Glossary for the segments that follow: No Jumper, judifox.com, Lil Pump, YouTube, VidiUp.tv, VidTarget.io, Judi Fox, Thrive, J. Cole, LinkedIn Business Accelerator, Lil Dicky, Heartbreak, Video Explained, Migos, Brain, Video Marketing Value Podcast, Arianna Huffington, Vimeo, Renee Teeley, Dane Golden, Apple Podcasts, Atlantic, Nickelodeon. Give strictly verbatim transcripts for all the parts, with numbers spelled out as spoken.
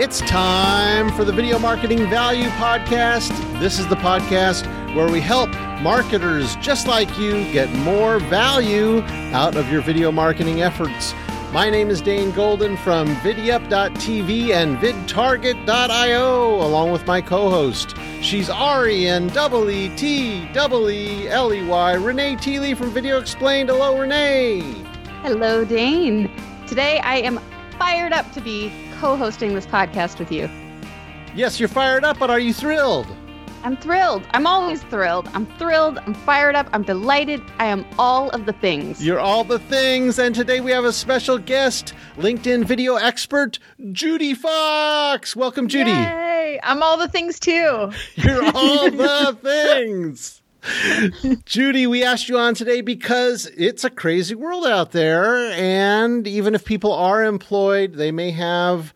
It's time for the Video Marketing Value Podcast. This is the podcast where we help marketers just like you get more value out of your video marketing efforts. My name is Dane Golden from vidyup dot t v and vidtarget dot i o, along with my co-host. She's R E N E E T E E L E Y, Renee Teeley from Video Explained. Hello, Renee. Hello, Dane. Today I am fired up to be co-hosting this podcast with you. Yes, you're fired up, but are you thrilled? I'm thrilled. I'm always thrilled. I'm thrilled. I'm fired up. I'm delighted. I am all of the things. You're all the things. And today we have a special guest, LinkedIn video expert, Judi Fox. Welcome, Judi. Yay. I'm all the things too. You're all the things. Judi, we asked you on today because it's a crazy world out there. And even if people are employed, they may have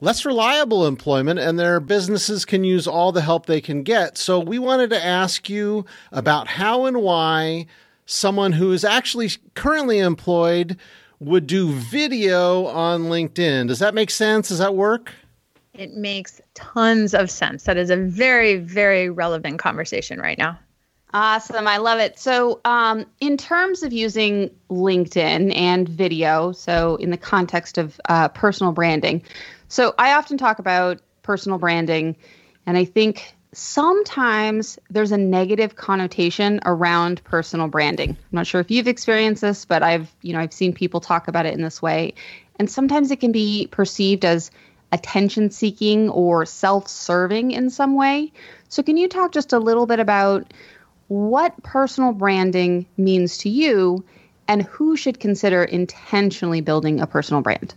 less reliable employment, and their businesses can use all the help they can get. So we wanted to ask you about how and why someone who is actually currently employed would do video on LinkedIn. Does that make sense? Does that work? It makes tons of sense. That is a very, very relevant conversation right now. Awesome. I love it. So um, in terms of using LinkedIn and video, so in the context of uh, personal branding, so I often talk about personal branding, and I think sometimes there's a negative connotation around personal branding. I'm not sure if you've experienced this, but I've, you know, I've seen people talk about it in this way. And sometimes it can be perceived as attention-seeking or self-serving in some way. So can you talk just a little bit about what personal branding means to you and who should consider intentionally building a personal brand?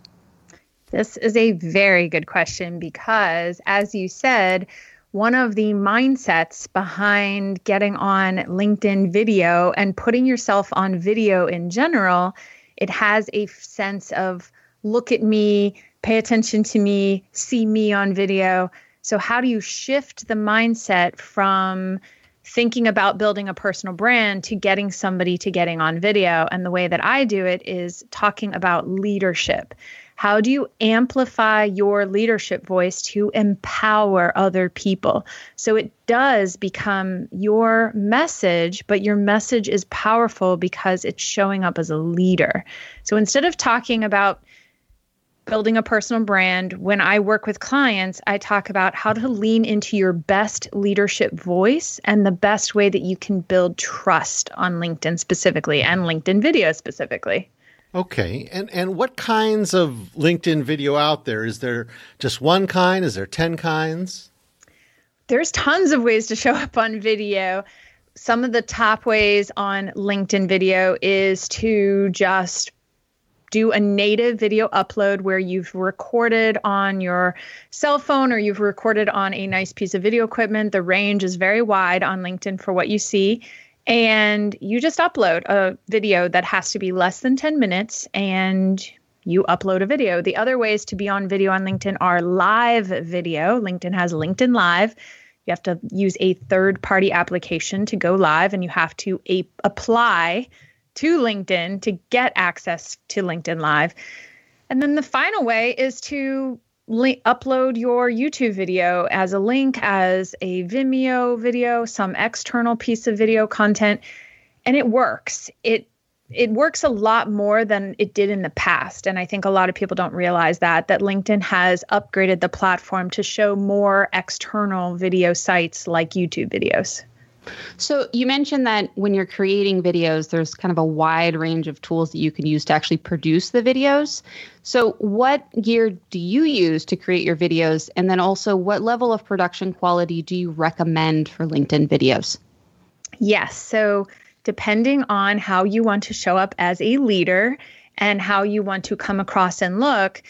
This is a very good question because, as you said, one of the mindsets behind getting on LinkedIn video and putting yourself on video in general, it has a sense of look at me, pay attention to me, see me on video. So how do you shift the mindset from thinking about building a personal brand to getting somebody to getting on video? And the way that I do it is talking about leadership. How do you amplify your leadership voice to empower other people? So it does become your message, but your message is powerful because it's showing up as a leader. So instead of talking about building a personal brand, when I work with clients, I talk about how to lean into your best leadership voice and the best way that you can build trust on LinkedIn specifically and LinkedIn video specifically. Okay. And and what kinds of LinkedIn video out there? Is there just one kind? Is there ten kinds? There's tons of ways to show up on video. Some of the top ways on LinkedIn video is to just do a native video upload where you've recorded on your cell phone or you've recorded on a nice piece of video equipment. The range is very wide on LinkedIn for what you see. And you just upload a video that has to be less than ten minutes, and you upload a video. The other ways to be on video on LinkedIn are live video. LinkedIn has LinkedIn Live. You have to use a third-party application to go live, and you have to a- apply to LinkedIn to get access to LinkedIn Live. And then the final way is to Link, upload your YouTube video as a link, as a Vimeo video, some external piece of video content, and it works. It it works a lot more than it did in the past, and I think a lot of people don't realize that, that LinkedIn has upgraded the platform to show more external video sites like YouTube videos. So you mentioned that when you're creating videos, there's kind of a wide range of tools that you can use to actually produce the videos. So what gear do you use to create your videos? And then also, what level of production quality do you recommend for LinkedIn videos? Yes. So depending on how you want to show up as a leader and how you want to come across and look,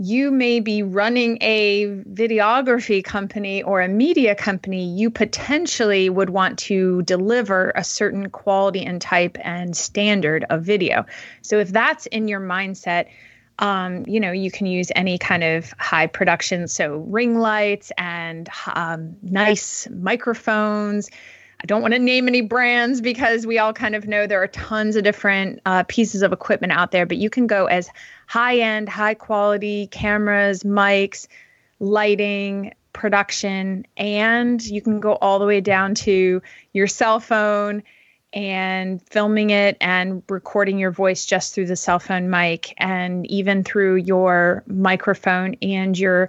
you may be running a videography company or a media company. You potentially would want to deliver a certain quality and type and standard of video. So if that's in your mindset, um, you know, you can use any kind of high production. So ring lights and um, nice microphones. I don't want to name any brands because we all kind of know there are tons of different uh, pieces of equipment out there, but you can go as high-end, high-quality cameras, mics, lighting, production, and you can go all the way down to your cell phone and filming it and recording your voice just through the cell phone mic, and even through your microphone and your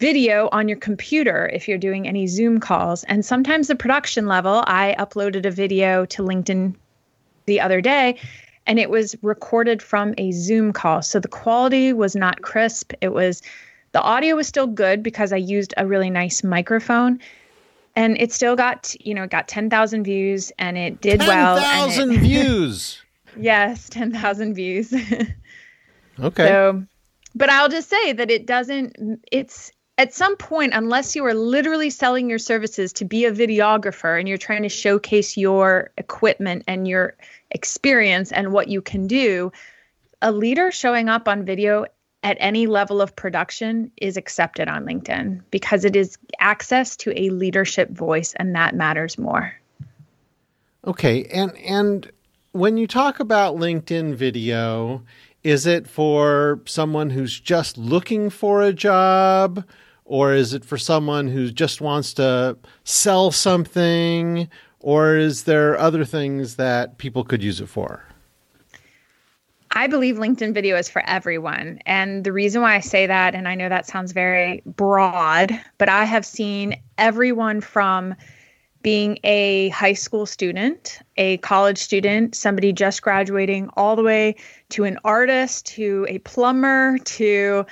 video on your computer if you're doing any Zoom calls. And sometimes the production level, I uploaded a video to LinkedIn the other day, and it was recorded from a Zoom call. So the quality was not crisp. It was, the audio was still good because I used a really nice microphone. And it still got, you know, it got ten thousand views, and it did well. ten thousand views. Yes, ten thousand views. Okay. So, but I'll just say that it doesn't, it's at some point, unless you are literally selling your services to be a videographer and you're trying to showcase your equipment and your experience and what you can do, a leader showing up on video at any level of production is accepted on LinkedIn because it is access to a leadership voice, and that matters more. Okay. And, and when you talk about LinkedIn video, is it for someone who's just looking for a job, or is it for someone who just wants to sell something, or is there other things that people could use it for? I believe LinkedIn video is for everyone. And the reason why I say that, and I know that sounds very broad, but I have seen everyone from being a high school student, a college student, somebody just graduating, all the way to an artist, to a plumber, to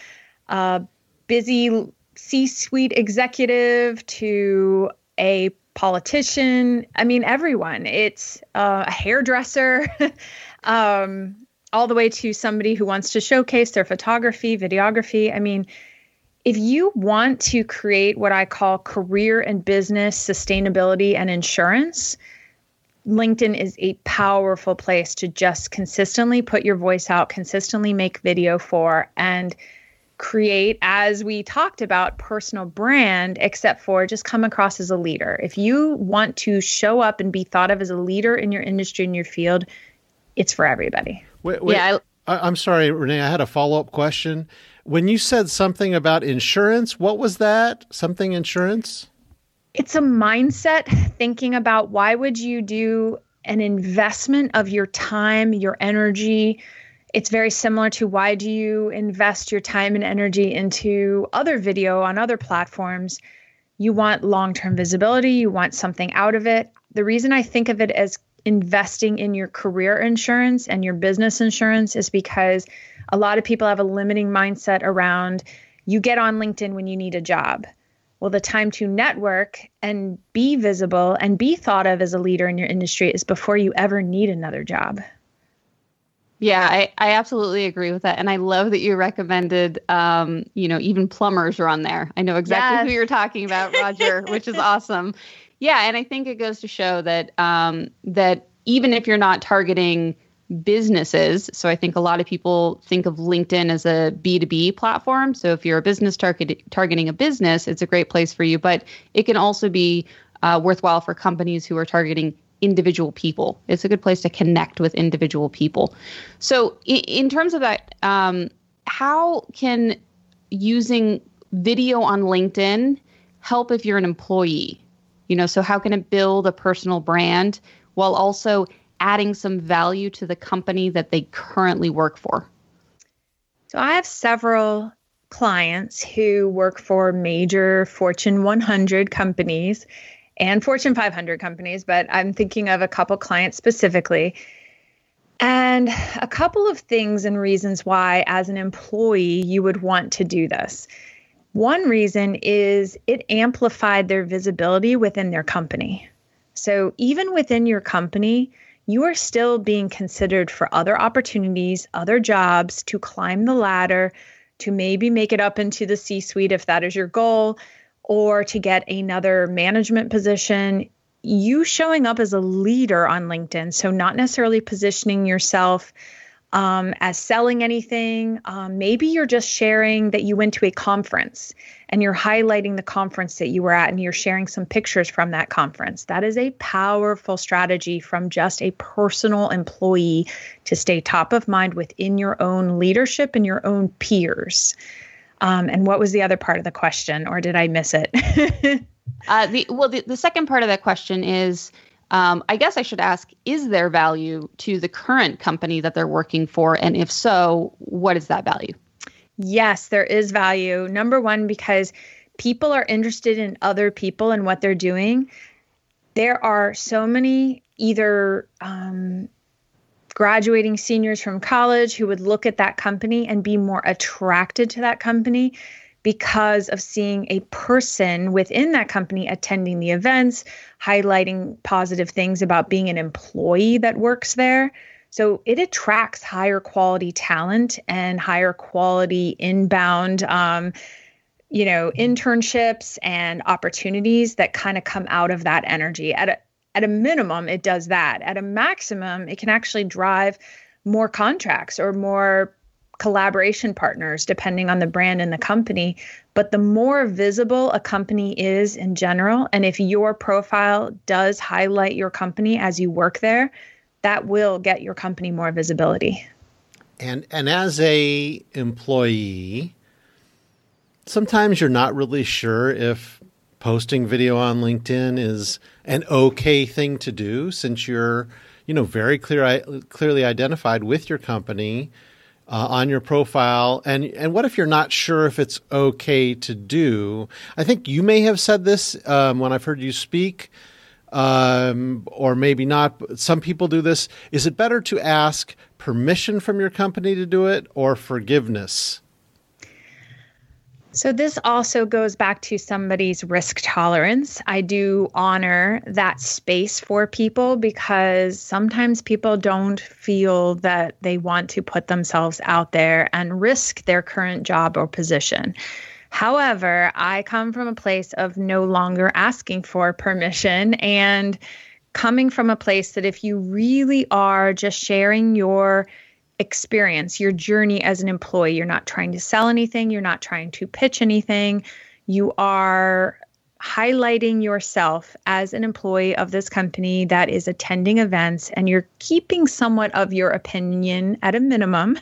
a busy C-suite executive, to a politician. I mean, everyone. It's uh, a hairdresser. um all the way to somebody who wants to showcase their photography, videography. I mean, if you want to create what I call career and business sustainability and insurance, LinkedIn is a powerful place to just consistently put your voice out, consistently make video for, and create, as we talked about, personal brand, except for just come across as a leader. If you want to show up and be thought of as a leader in your industry, in your field, it's for everybody. Wait, wait. Yeah, I, I'm sorry, Renee, I had a follow-up question. When you said something about insurance, what was that? Something insurance? It's a mindset, thinking about why would you do an investment of your time, your energy. It's very similar to why do you invest your time and energy into other video on other platforms. You want long-term visibility. You want something out of it. The reason I think of it as investing in your career insurance and your business insurance is because a lot of people have a limiting mindset around you get on LinkedIn when you need a job. Well, the time to network and be visible and be thought of as a leader in your industry is before you ever need another job. Yeah, I, I absolutely agree with that. And I love that you recommended, um, you know, even plumbers are on there. I know exactly yes. who you're talking about, Roger, which is awesome. Yeah, and I think it goes to show that um, that even if you're not targeting businesses, so I think a lot of people think of LinkedIn as a B two B platform. So if you're a business target, targeting a business, it's a great place for you. But it can also be uh, worthwhile for companies who are targeting individual people. It's a good place to connect with individual people. So in, in terms of that, um, how can using video on LinkedIn help if you're an employee? You know, so how can it build a personal brand while also adding some value to the company that they currently work for? So I have several clients who work for major Fortune one hundred companies and Fortune five hundred companies, but I'm thinking of a couple clients specifically. And a couple of things and reasons why, as an employee, you would want to do this. One reason is it amplified their visibility within their company. So even within your company, you are still being considered for other opportunities, other jobs, to climb the ladder, to maybe make it up into the C-suite if that is your goal, or to get another management position. You showing up as a leader on LinkedIn, so not necessarily positioning yourself Um, as selling anything, um, maybe you're just sharing that you went to a conference and you're highlighting the conference that you were at and you're sharing some pictures from that conference. That is a powerful strategy from just a personal employee to stay top of mind within your own leadership and your own peers. Um, and what was the other part of the question, or did I miss it? uh, the, well, the, the second part of that question is, um, I guess I should ask, is there value to the current company that they're working for? And if so, what is that value? Yes, there is value. Number one, because people are interested in other people and what they're doing. There are so many either um, graduating seniors from college who would look at that company and be more attracted to that company because of seeing a person within that company attending the events, highlighting positive things about being an employee that works there. So it attracts higher quality talent and higher quality inbound um you know, internships and opportunities that kind of come out of that energy. At a, at a minimum, it does that. At a maximum, it can actually drive more contracts or more collaboration partners, depending on the brand and the company. But the more visible a company is in general, and if your profile does highlight your company as you work there, that will get your company more visibility. And and as a employee, sometimes you're not really sure if posting video on LinkedIn is an okay thing to do, since you're, you know, very clear, clearly identified with your company uh, on your profile. And and what if you're not sure if it's okay to do? I think you may have said this um, when I've heard you speak, um, or maybe not. But some people do this. Is it better to ask permission from your company to do it, or forgiveness? So this also goes back to somebody's risk tolerance. I do honor that space for people, because sometimes people don't feel that they want to put themselves out there and risk their current job or position. However, I come from a place of no longer asking for permission, and coming from a place that if you really are just sharing your experience, your journey as an employee, you're not trying to sell anything, you're not trying to pitch anything, you are highlighting yourself as an employee of this company that is attending events, and you're keeping somewhat of your opinion at a minimum,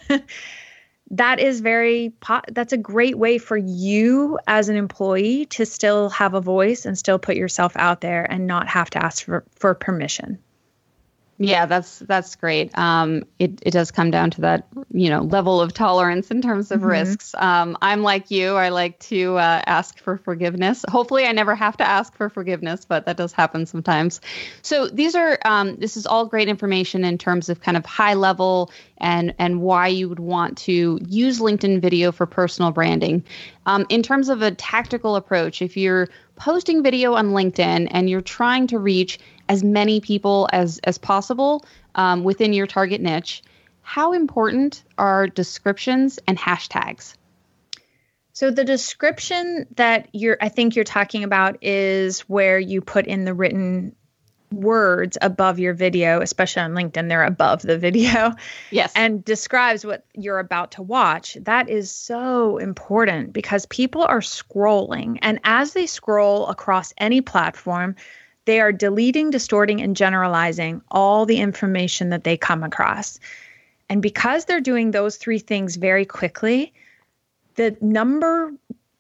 that is very, po- that's a great way for you as an employee to still have a voice and still put yourself out there and not have to ask for, for permission. Yeah, that's that's great. Um, it it does come down to that, you know, level of tolerance in terms of mm-hmm. risks. Um, I'm like you. I like to uh, ask for forgiveness. Hopefully, I never have to ask for forgiveness, but that does happen sometimes. So these are um, this is all great information in terms of kind of high level and and why you would want to use LinkedIn video for personal branding. Um, in terms of a tactical approach, if you're posting video on LinkedIn and you're trying to reach as many people as, as possible um, within your target niche, how important are descriptions and hashtags? So the description that you're, I think you're talking about is where you put in the written words above your video, especially on LinkedIn, they're above the video. Yes. And describes what you're about to watch. That is so important because people are scrolling. And as they scroll across any platform, they are deleting, distorting, and generalizing all the information that they come across. And because they're doing those three things very quickly, the number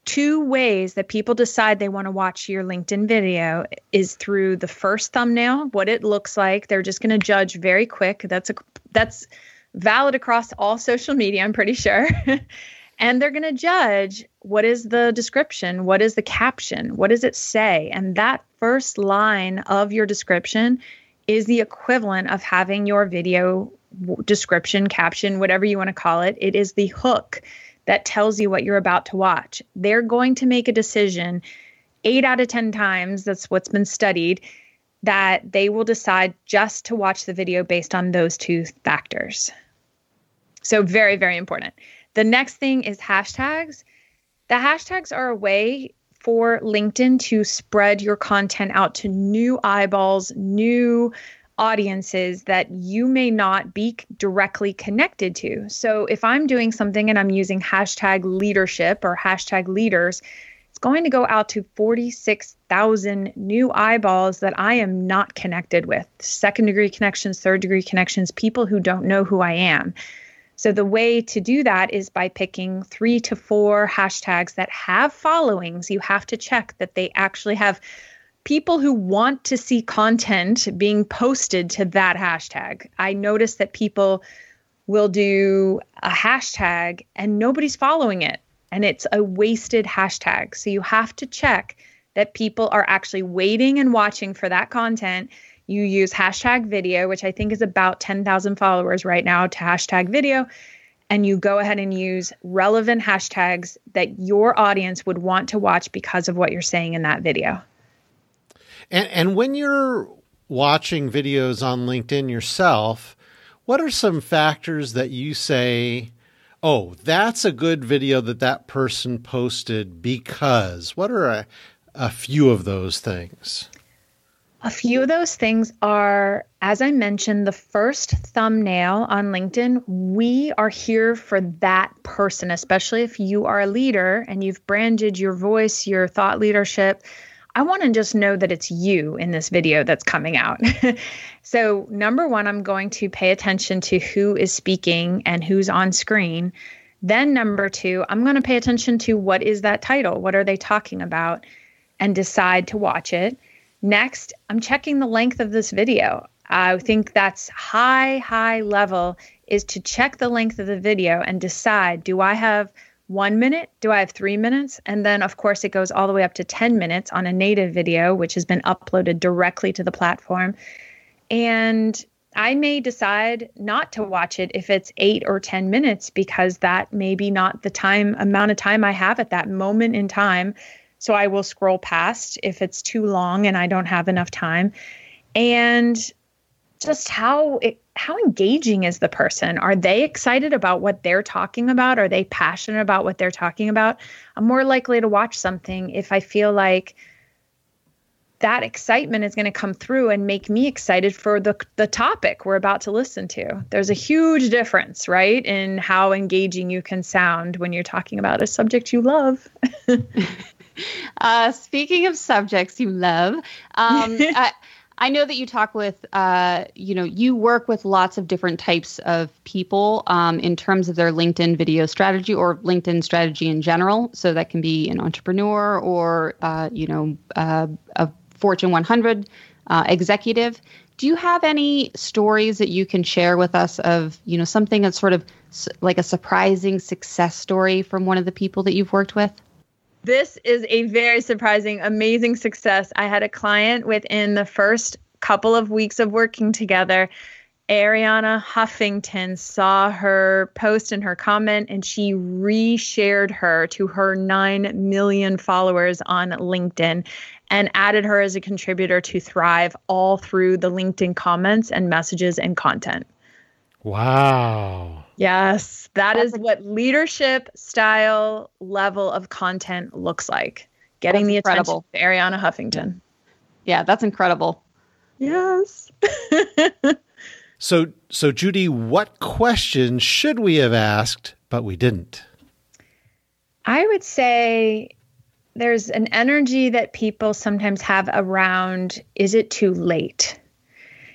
two ways that people decide they want to watch your LinkedIn video is through the first thumbnail, what it looks like. They're just going to judge very quick. That's a, that's valid across all social media, I'm pretty sure. And they're going to judge, what is the description? What is the caption? What does it say? And that first line of your description is the equivalent of having your video description, caption, whatever you want to call it. It is the hook that tells you what you're about to watch. They're going to make a decision eight out of ten times, that's what's been studied, that they will decide just to watch the video based on those two factors. So very, very important. The next thing is hashtags. The hashtags are a way for LinkedIn to spread your content out to new eyeballs, new audiences that you may not be directly connected to. So if I'm doing something and I'm using hashtag leadership or hashtag leaders, it's going to go out to forty-six thousand new eyeballs that I am not connected with. Second degree connections, third degree connections, people who don't know who I am. So the way to do that is by picking three to four hashtags that have followings. You have to check that they actually have people who want to see content being posted to that hashtag. I noticed that people will do a hashtag and nobody's following it, and it's a wasted hashtag. So you have to check that people are actually waiting and watching for that content. You use hashtag video, which I think is about ten thousand followers right now, to hashtag video. And you go ahead and use relevant hashtags that your audience would want to watch because of what you're saying in that video. And, and when you're watching videos on LinkedIn yourself, what are some factors that you say, oh, that's a good video that that person posted because? What are a, a few of those things? A few of those things are, as I mentioned, the first thumbnail on LinkedIn. We are here for that person, especially if you are a leader and you've branded your voice, your thought leadership. I want to just know that it's you in this video that's coming out. So number one, I'm going to pay attention to who is speaking and who's on screen. Then number two, I'm going to pay attention to what is that title? What are they talking about? And decide to watch it. Next, I'm checking the length of this video. I think that's high, high level, is to check the length of the video and decide, do I have one minute? Do I have three minutes? And then, of course, it goes all the way up to ten minutes on a native video, which has been uploaded directly to the platform. And I may decide not to watch it if it's eight or ten minutes, because that may be not the time amount of time I have at that moment in time. So I will scroll past if it's too long and I don't have enough time. And just how it, how engaging is the person? Are they excited about what they're talking about? Are they passionate about what they're talking about? I'm more likely to watch something if I feel like that excitement is going to come through and make me excited for the, the topic we're about to listen to. There's a huge difference, right, in how engaging you can sound when you're talking about a subject you love. Uh, speaking of subjects you love, um, I, I know that you talk with, uh, you know, you work with lots of different types of people um, in terms of their LinkedIn video strategy or LinkedIn strategy in general. So that can be an entrepreneur or, uh, you know, uh, a Fortune one hundred uh, executive. Do you have any stories that you can share with us of, you know, something that's sort of su- like a surprising success story from one of the people that you've worked with? This is a very surprising, amazing success. I had a client within the first couple of weeks of working together. Arianna Huffington saw her post and her comment, and she reshared her to her nine million followers on LinkedIn and added her as a contributor to Thrive all through the LinkedIn comments and messages and content. Wow. Yes, that is what leadership style level of content looks like. Getting the attention of Arianna Huffington. Yeah, that's incredible. Yes. so, so Judi, what questions should we have asked, but we didn't? I would say there's an energy that people sometimes have around, is it too late?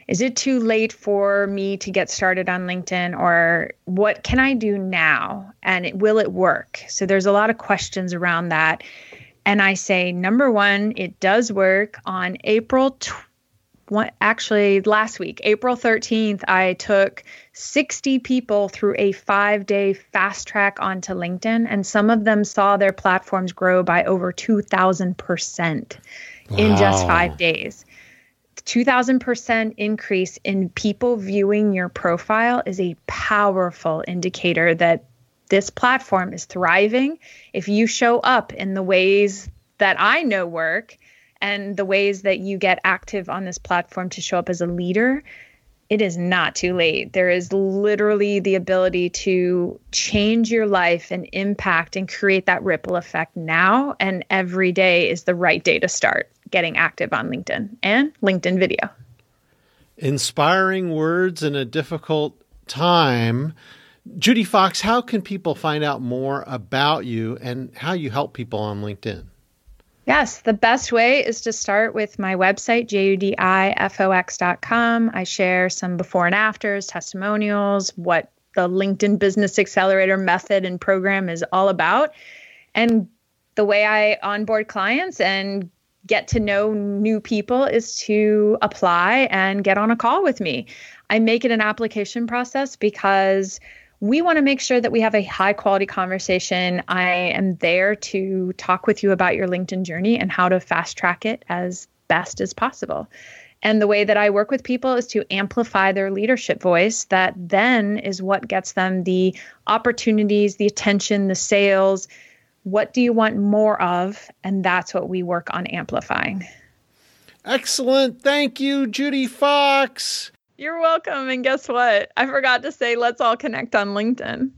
Is it too late for me to get started on LinkedIn, or what can I do now? And it, will it work? So there's a lot of questions around that. And I say, number one, it does work. On April, tw- actually last week, April thirteenth, I took sixty people through a five day fast track onto LinkedIn. And some of them saw their platforms grow by over two thousand percent in just five days. two thousand percent increase in people viewing your profile is a powerful indicator that this platform is thriving. If you show up in the ways that I know work and the ways that you get active on this platform to show up as a leader, it is not too late. There is literally the ability to change your life and impact and create that ripple effect now. And every day is the right day to start getting active on LinkedIn and LinkedIn video. Inspiring words in a difficult time. Judi Fox, how can people find out more about you and how you help people on LinkedIn? Yes, the best way is to start with my website, judifox dot com. I share some before and afters, testimonials, what the LinkedIn Business Accelerator method and program is all about, and the way I onboard clients and get to know new people is to apply and get on a call with me. I make it an application process because we want to make sure that we have a high quality conversation. I am there to talk with you about your LinkedIn journey and how to fast track it as best as possible. And the way that I work with people is to amplify their leadership voice. That then is what gets them the opportunities, the attention, the sales. What do you want more of? And that's what we work on amplifying. Excellent. Thank you, Judi Fox. You're welcome. And guess what? I forgot to say, let's all connect on LinkedIn.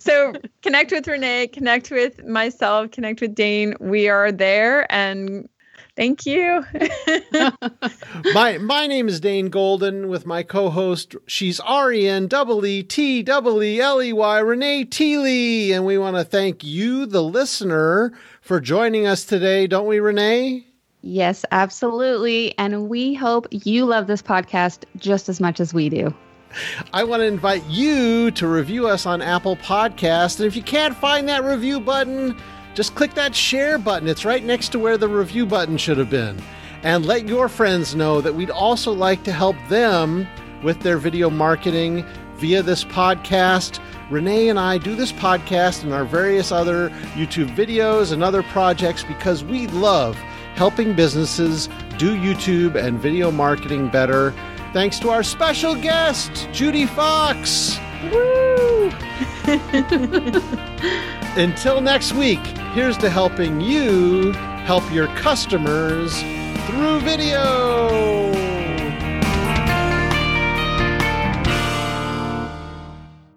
So connect with Renee, connect with myself, connect with Dane. We are there. And thank you. my my name is Dane Golden with my co-host. She's R E N E E T E E L E Y, Renee Teeley. And we want to thank you, the listener, for joining us today. Don't we, Renee? Yes, absolutely. And we hope you love this podcast just as much as we do. I want to invite you to review us on Apple Podcasts. And if you can't find that review button, just click that share button. It's right next to where the review button should have been. And let your friends know that we'd also like to help them with their video marketing via this podcast. Renee and I do this podcast and our various other YouTube videos and other projects because we love helping businesses do YouTube and video marketing better. Thanks to our special guest, Judi Fox. Woo! Until next week, here's to helping you help your customers through video.